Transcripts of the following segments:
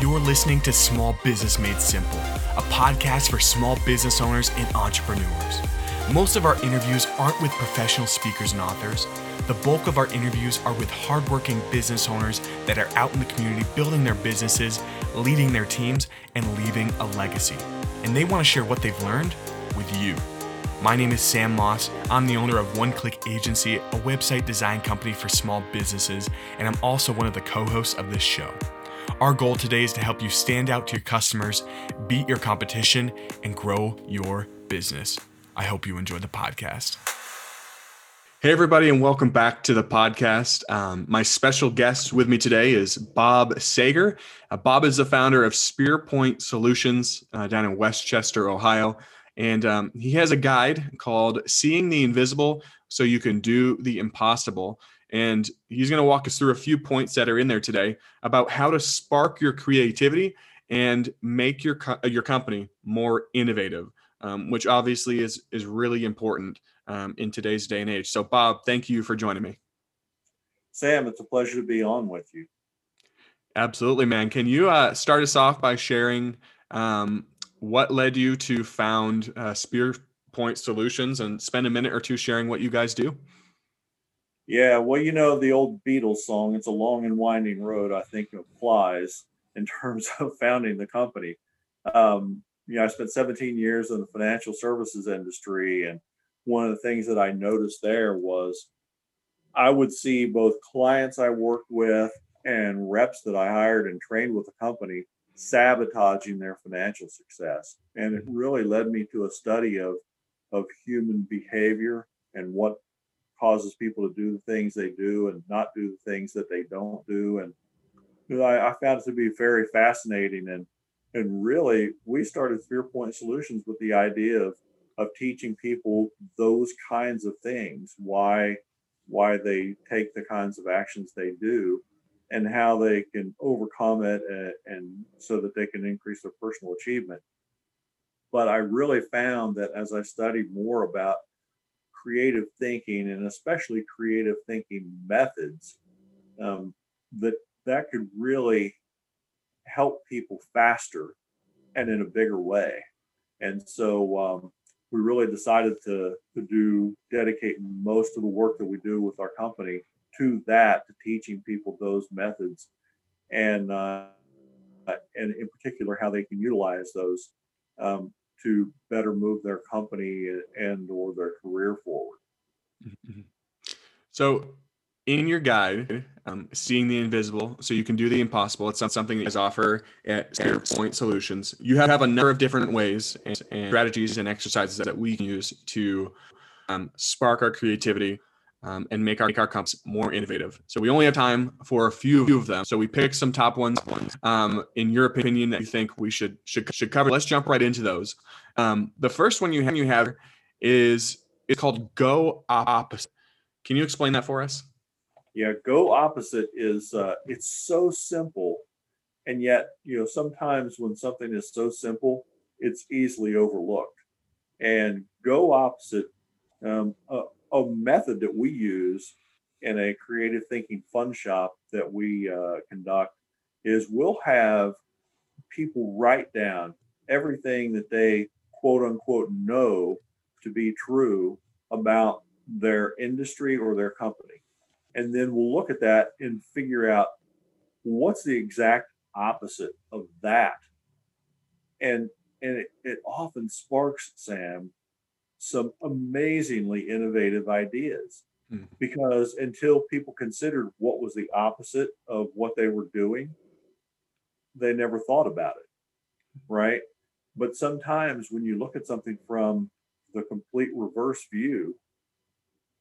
You're listening to Small Business Made Simple, a podcast for small business owners and entrepreneurs. Most of our interviews aren't with professional speakers and authors. The bulk of our interviews are with hardworking business owners that are out in the community building their businesses, leading their teams, and leaving a legacy. And they want to share what they've learned with you. My name is Sam Moss. I'm the owner of One Click Agency, a website design company for small businesses, and I'm also one of the co-hosts of this show. Our goal today is to help you stand out to your customers, beat your competition, and grow your business. I hope you enjoy the podcast. Hey, everybody, and welcome back to the podcast. My special guest with me today is Bob Sager. Bob is the founder of Spearpoint Solutions down in Westchester, Ohio. And he has a guide called Seeing the Invisible So You Can Do the Impossible. And he's going to walk us through a few points that are in there today about how to spark your creativity and make your company more innovative, which obviously is really important in today's day and age. So, Bob, thank you for joining me. Sam, it's a pleasure to be on with you. Absolutely, man. Can you start us off by sharing what led you to found Spearpoint Solutions and spend a minute or two sharing what you guys do? Yeah, well, you know, the old Beatles song, "It's a Long and Winding Road," I think applies in terms of founding the company. I spent 17 years in the financial services industry, and one of the things that I noticed there was I would see both clients I worked with and reps that I hired and trained with the company sabotaging their financial success. And it really led me to a study of human behavior and what causes people to do the things they do and not do the things that they don't do. And I found it to be very fascinating. And really, we started Spearpoint Solutions with the idea of teaching people those kinds of things, why they take the kinds of actions they do and how they can overcome it and so that they can increase their personal achievement. But I really found that as I studied more about creative thinking and especially creative thinking methods, that could really help people faster and in a bigger way. And so we really decided to dedicate most of the work that we do with our company to that, to teaching people those methods and in particular how they can utilize those to better move their company and or their career forward. So in your guide, Seeing the Invisible So You Can Do the Impossible, it's not something that you guys offer at Spearpoint Solutions. You have a number of different ways and strategies and exercises that we can use to spark our creativity and make our companies more innovative. So we only have time for a few of them. So we picked some top ones, in your opinion, that you think we should cover. Let's jump right into those. The first one you have is called Go Opposite. Can you explain that for us? Yeah, Go Opposite is it's so simple, and yet sometimes when something is so simple, it's easily overlooked. And Go Opposite. A method that we use in a creative thinking fun shop that we conduct is we'll have people write down everything that they quote unquote know to be true about their industry or their company. And then we'll look at that and figure out what's the exact opposite of that. And it often sparks, Sam, some amazingly innovative ideas, because until people considered what was the opposite of what they were doing, they never thought about it, right? But sometimes when you look at something from the complete reverse view,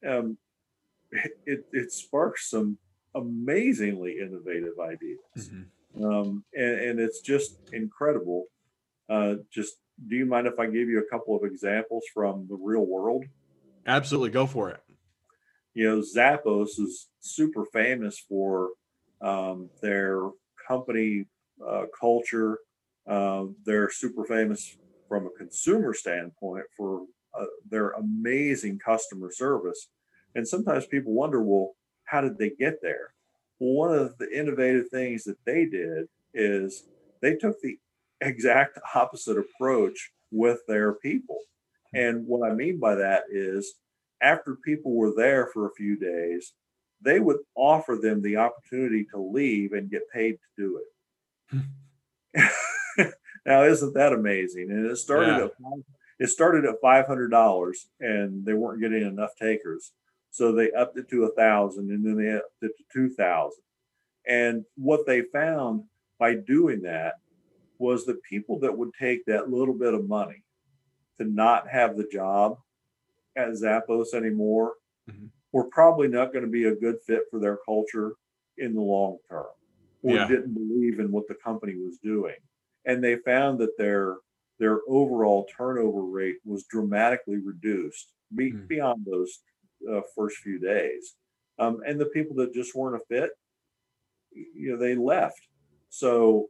it sparks some amazingly innovative ideas. And it's just incredible. Do you mind if I give you a couple of examples from the real world? Absolutely. Go for it. Zappos is super famous for their company culture. They're super famous from a consumer standpoint for their amazing customer service. And sometimes people wonder, well, how did they get there? Well, one of the innovative things that they did is They took the exact opposite approach with their people. And what I mean by that is, after people were there for a few days, they would offer them the opportunity to leave and get paid to do it. Now, isn't that amazing? And it started at $500, and they weren't getting enough takers. So they upped it to 1,000, and then they upped it to 2,000. And what they found by doing that was the people that would take that little bit of money to not have the job at Zappos anymore were probably not going to be a good fit for their culture in the long term, or didn't believe in what the company was doing. And they found that their overall turnover rate was dramatically reduced beyond those first few days. And the people that just weren't a fit, they left. So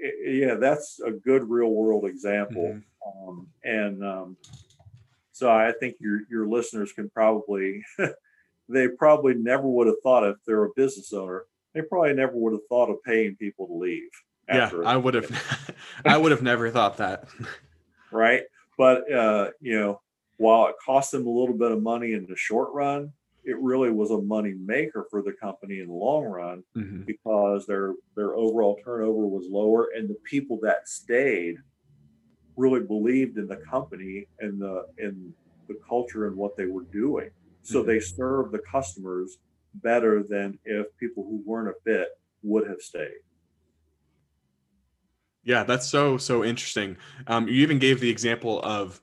that's a good real world example. So I think your listeners can probably, they probably never would have thought, if they're a business owner, they probably never would have thought of paying people to leave. I would have never thought that. Right. But, while it cost them a little bit of money in the short run, it really was a money maker for the company in the long run, because their overall turnover was lower, and the people that stayed really believed in the company and the culture and what they were doing. So they served the customers better than if people who weren't a fit would have stayed. Yeah, that's so interesting. You even gave the example of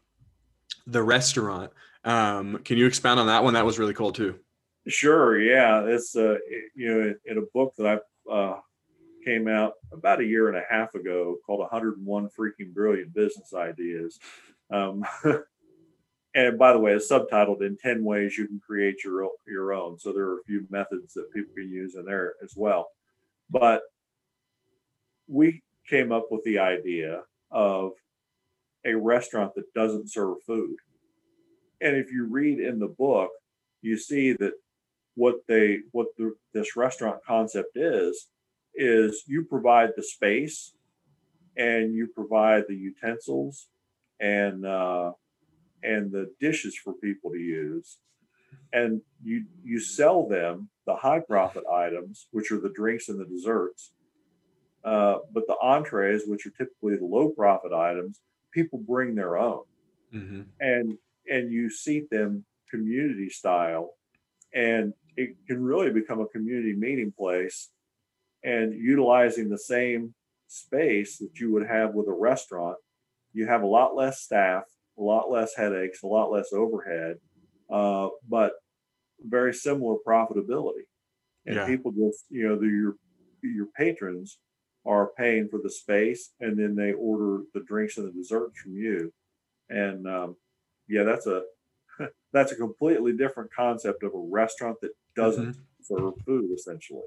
the restaurant. Can you expound on that one? That was really cool too. Sure. Yeah. It's, in a book that I came out about a year and a half ago called 101 Freaking Brilliant Business Ideas. And by the way, it's subtitled in 10 Ways You Can Create Your Own. So there are a few methods that people can use in there as well. But we came up with the idea of a restaurant that doesn't serve food. And if you read in the book, you see that this restaurant concept is you provide the space, and you provide the utensils and the dishes for people to use, and you sell them the high profit items, which are the drinks and the desserts, but the entrees, which are typically the low profit items, people bring their own, and you seat them community style, and it can really become a community meeting place, and utilizing the same space that you would have with a restaurant. You have a lot less staff, a lot less headaches, a lot less overhead, but very similar profitability. And people just, your patrons are paying for the space, and then they order the drinks and the desserts from you. And, that's a completely different concept of a restaurant that doesn't serve food, essentially.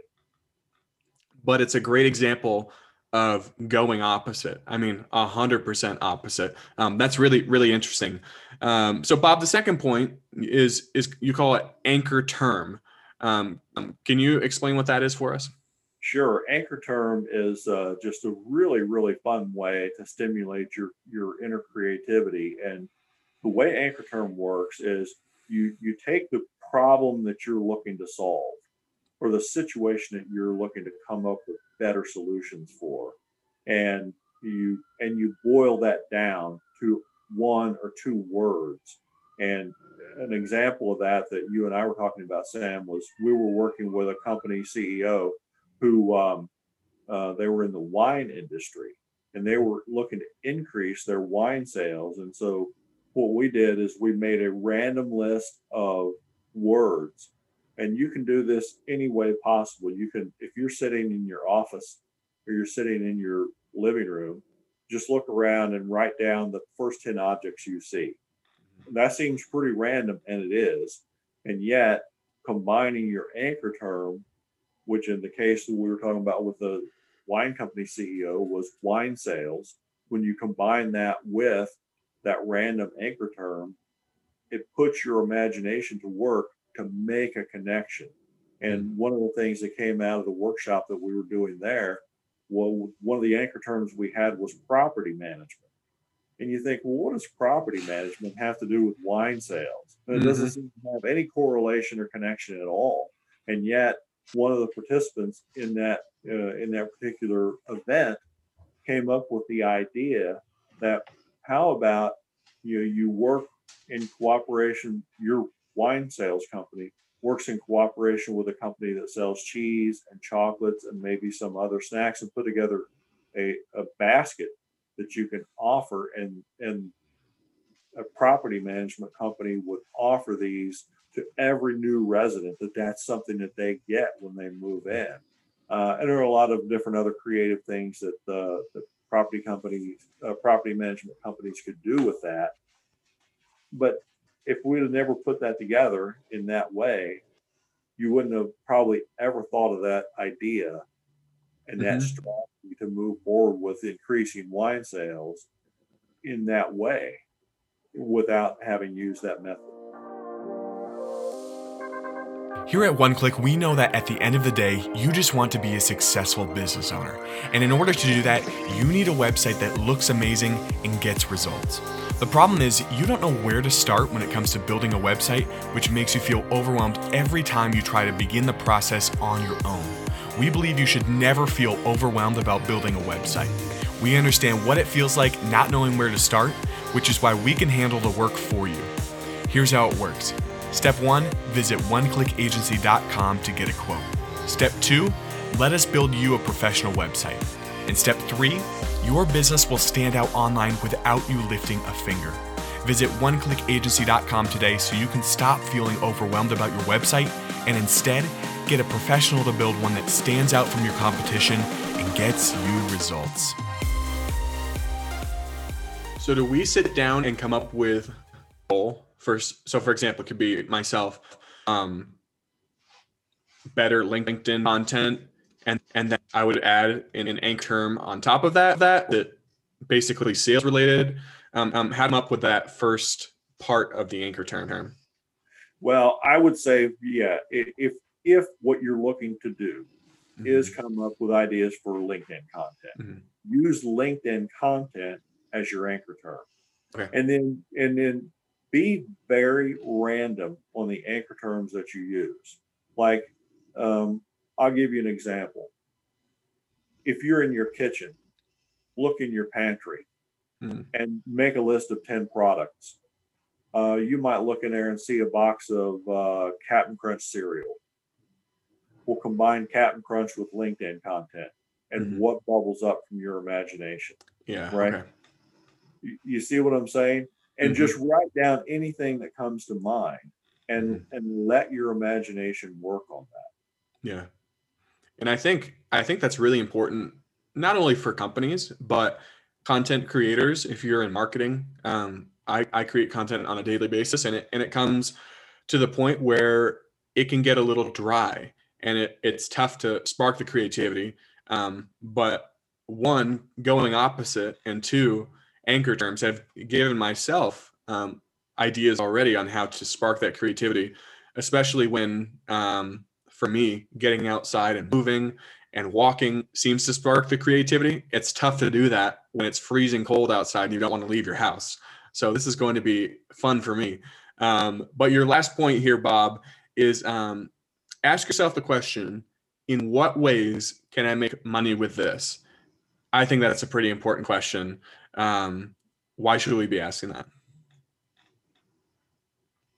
But it's a great example of going opposite. I mean, 100% opposite. That's really, really interesting. So Bob, the second point is you call it anchor term. Can you explain what that is for us? Sure. Anchor term is just a really, really fun way to stimulate your inner creativity. And the way anchor term works is you take the problem that you're looking to solve, or the situation that you're looking to come up with better solutions for, and you boil that down to one or two words. And an example of that you and I were talking about, Sam, was we were working with a company CEO who they were in the wine industry, and they were looking to increase their wine sales. And so what we did is we made a random list of words, and you can do this any way possible. You can, if you're sitting in your office or you're sitting in your living room, just look around and write down the first 10 objects you see. That seems pretty random, and it is. And yet, combining your anchor term, which in the case that we were talking about with the wine company CEO was wine sales, when you combine that with that random anchor term, it puts your imagination to work to make a connection. And one of the things that came out of the workshop that we were doing there well, one of the anchor terms we had was property management. And you think, well, what does property management have to do with wine sales? And it doesn't seem to have any correlation or connection at all. And yet one of the participants in that particular event came up with the idea that how about you work in cooperation, your wine sales company works in cooperation with a company that sells cheese and chocolates and maybe some other snacks, and put together a basket that you can offer, and a property management company would offer these to every new resident, that's something that they get when they move in. And there are a lot of different other creative things that the property management companies could do with that. But if we had never put that together in that way, you wouldn't have probably ever thought of that idea and that strategy to move forward with increasing wine sales in that way without having used that method. Here at One Click, we know that at the end of the day, you just want to be a successful business owner. And in order to do that, you need a website that looks amazing and gets results. The problem is you don't know where to start when it comes to building a website, which makes you feel overwhelmed every time you try to begin the process on your own. We believe you should never feel overwhelmed about building a website. We understand what it feels like not knowing where to start, which is why we can handle the work for you. Here's how it works. Step 1, visit oneclickagency.com to get a quote. Step 2, let us build you a professional website. And Step 3, your business will stand out online without you lifting a finger. Visit oneclickagency.com today so you can stop feeling overwhelmed about your website and instead get a professional to build one that stands out from your competition and gets you results. So do we sit down and come up with a goal? First, so for example, it could be myself, better LinkedIn content, and then I would add in an anchor term on top of that basically sales related. How to come up with that first part of the anchor term? Well, I would say, yeah, if what you're looking to do is come up with ideas for LinkedIn content, use LinkedIn content as your anchor term, okay. and then. Be very random on the anchor terms that you use. Like, I'll give you an example. If you're in your kitchen, look in your pantry and make a list of 10 products. You might look in there and see a box of Captain Crunch cereal. We'll combine Captain Crunch with LinkedIn content and what bubbles up from your imagination. Yeah. Right? Okay. You see what I'm saying? And just write down anything that comes to mind and let your imagination work on that. Yeah. And I think that's really important, not only for companies, but content creators. If you're in marketing, I create content on a daily basis and it comes to the point where it can get a little dry and it's tough to spark the creativity. But one, going opposite, and two, anchor terms have given myself ideas already on how to spark that creativity, especially when, for me, getting outside and moving and walking seems to spark the creativity. It's tough to do that when it's freezing cold outside and you don't want to leave your house. So this is going to be fun for me. But your last point here, Bob, is ask yourself the question, in what ways can I make money with this? I think that's a pretty important question. Why should we be asking that?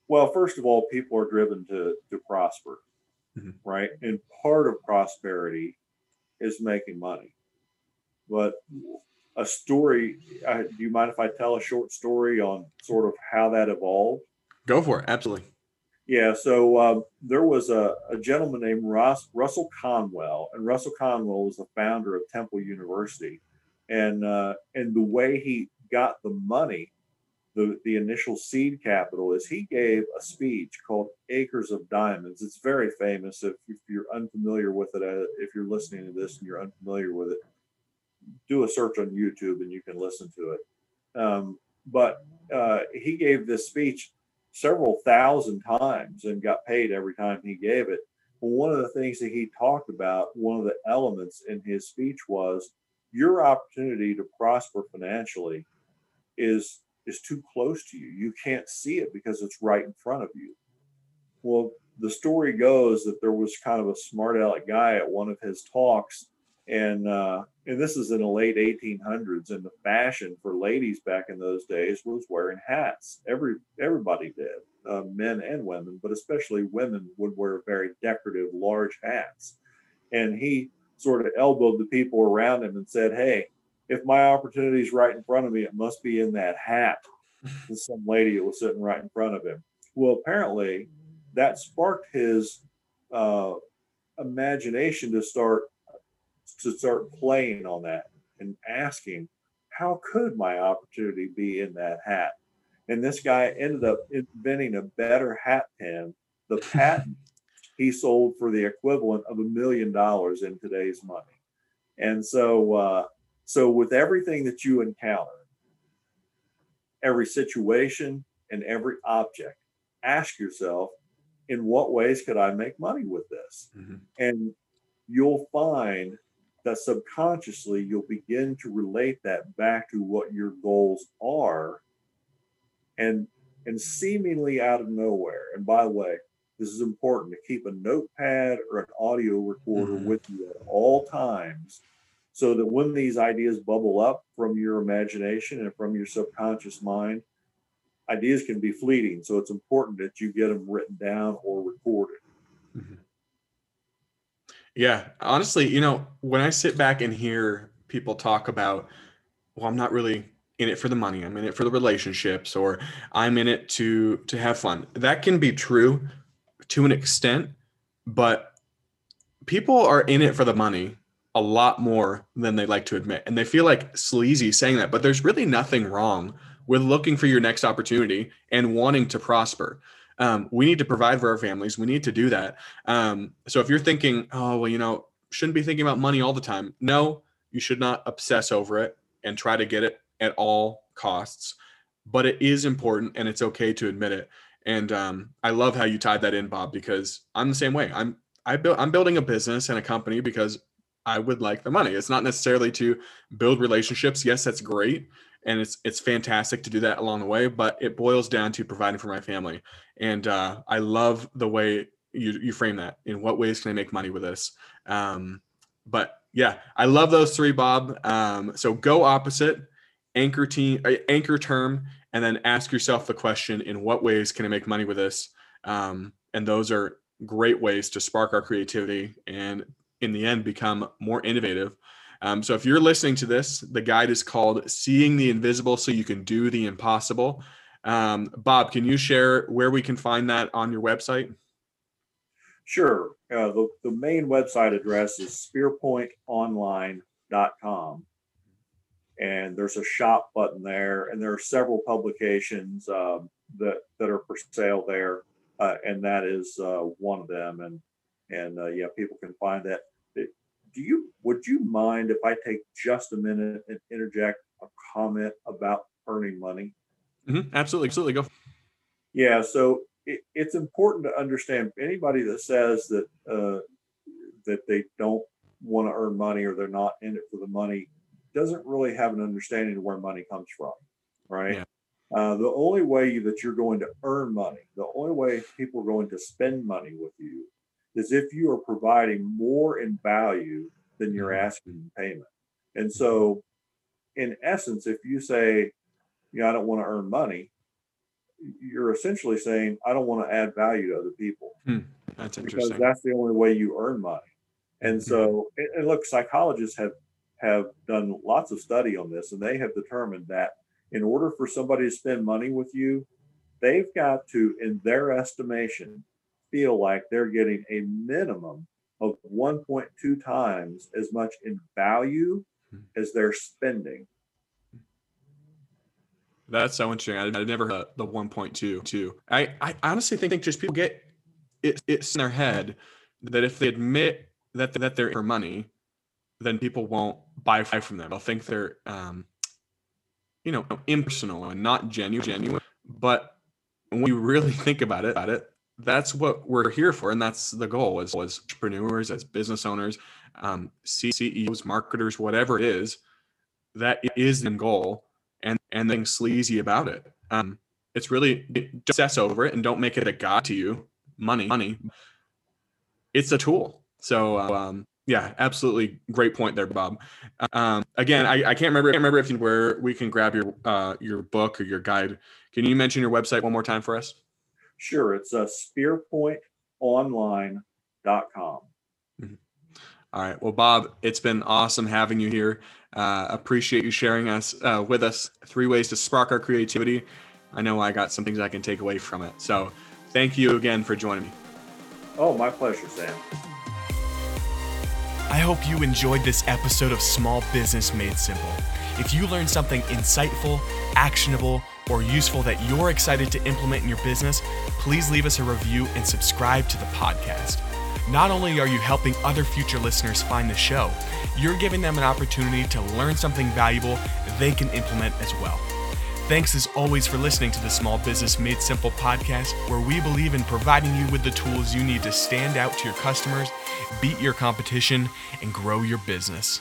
Well, first of all, people are driven to prosper, right? And part of prosperity is making money. But a story, do you mind if I tell a short story on sort of how that evolved? Go for it. Absolutely. Yeah. So there was a gentleman named Russell Conwell, and Russell Conwell was the founder of Temple University. And the way he got the money, the initial seed capital, is he gave a speech called Acres of Diamonds. It's very famous. If you're unfamiliar with it, if you're listening to this and you're unfamiliar with it, do a search on YouTube and you can listen to it. But he gave this speech several thousand times and got paid every time he gave it. One of the things that he talked about, one of the elements in his speech was, your opportunity to prosper financially is too close to you. You can't see it because it's right in front of you. Well, the story goes that there was kind of a smart aleck guy at one of his talks, and this is in the late 1800s, and the fashion for ladies back in those days was wearing hats. Everybody did, men and women, but especially women would wear very decorative, large hats. And he sort of elbowed the people around him and said, "Hey, if my opportunity is right in front of me, it must be in that hat." And some lady was sitting right in front of him. Well, apparently that sparked his imagination to start playing on that and asking, how could my opportunity be in that hat? And this guy ended up inventing a better hat pin. The patent he sold for the equivalent of $1 million in today's money. And so with everything that you encounter, every situation and every object, ask yourself, in what ways could I make money with this? Mm-hmm. And you'll find that subconsciously you'll begin to relate that back to what your goals are, and seemingly out of nowhere. And by the way, this is important to keep a notepad or an audio recorder mm-hmm. with you at all times, so that when these ideas bubble up from your imagination and from your subconscious mind, ideas can be fleeting. So it's important that you get them written down or recorded. Mm-hmm. Yeah, honestly, when I sit back and hear people talk about, well, I'm not really in it for the money, I'm in it for the relationships, or I'm in it to have fun. That can be true to an extent, but people are in it for the money a lot more than they like to admit. And they feel like sleazy saying that, but there's really nothing wrong with looking for your next opportunity and wanting to prosper. We need to provide for our families. We need to do that. So if you're thinking, oh, well, shouldn't be thinking about money all the time. No, you should not obsess over it and try to get it at all costs, but it is important and it's okay to admit it. And I love how you tied that in, Bob, because I'm the same way. I'm building a business and a company because I would like the money. It's not necessarily to build relationships. Yes, that's great. And it's fantastic to do that along the way, but it boils down to providing for my family. And I love the way you frame that. In what ways can I make money with this? But yeah, I love those three, Bob. So go opposite, anchor term, and then ask yourself the question, in what ways can I make money with this? And those are great ways to spark our creativity and in the end become more innovative. So if you're listening to this, the guide is called Seeing the Invisible So You Can Do the Impossible. Bob, can you share where we can find that on your website? Sure. The main website address is spearpointonline.com. And there's a shop button there. And there are several publications that are for sale there. And that is one of them. And people can find that. Would you mind if I take just a minute and interject a comment about earning money? Mm-hmm. Absolutely. Absolutely. Go. Yeah. So it's important to understand, anybody that says that, that they don't want to earn money or they're not in it for the money doesn't really have an understanding of where money comes from. Right. Yeah. The only way that you're going to earn money, the only way people are going to spend money with you, is if you are providing more in value than you're asking in payment. And so in essence, if you say, I don't want to earn money, you're essentially saying, I don't want to add value to other people. That's interesting. Because that's the only way you earn money. And so, and look, psychologists have done lots of study on this, and they have determined that in order for somebody to spend money with you, they've got to, in their estimation, feel like they're getting a minimum of 1.2 times as much in value as they're spending. That's so interesting. I never heard the 1.2 too. I honestly think just people get it's in their head that if they admit that they're for money, then people won't buy from them. They'll think they're, impersonal and not genuine. But when you really think about it, that's what we're here for. And that's the goal, as entrepreneurs, as business owners, CEOs, marketers, whatever it is, that is the goal, and nothing sleazy about it. It's really, don't obsess over it and don't make it a god to you. Money. It's a tool. So, yeah, absolutely. Great point there, Bob. Again, I can't remember if where we can grab your book or your guide. Can you mention your website one more time for us? Sure. It's spearpointonline.com. Mm-hmm. All right. Well, Bob, it's been awesome having you here. Appreciate you sharing with us 3 ways to spark our creativity. I know I got some things I can take away from it. So thank you again for joining me. Oh, my pleasure, Sam. I hope you enjoyed this episode of Small Business Made Simple. If you learned something insightful, actionable, or useful that you're excited to implement in your business, please leave us a review and subscribe to the podcast. Not only are you helping other future listeners find the show, you're giving them an opportunity to learn something valuable they can implement as well. Thanks as always for listening to the Small Business Made Simple podcast, where we believe in providing you with the tools you need to stand out to your customers, beat your competition, and grow your business.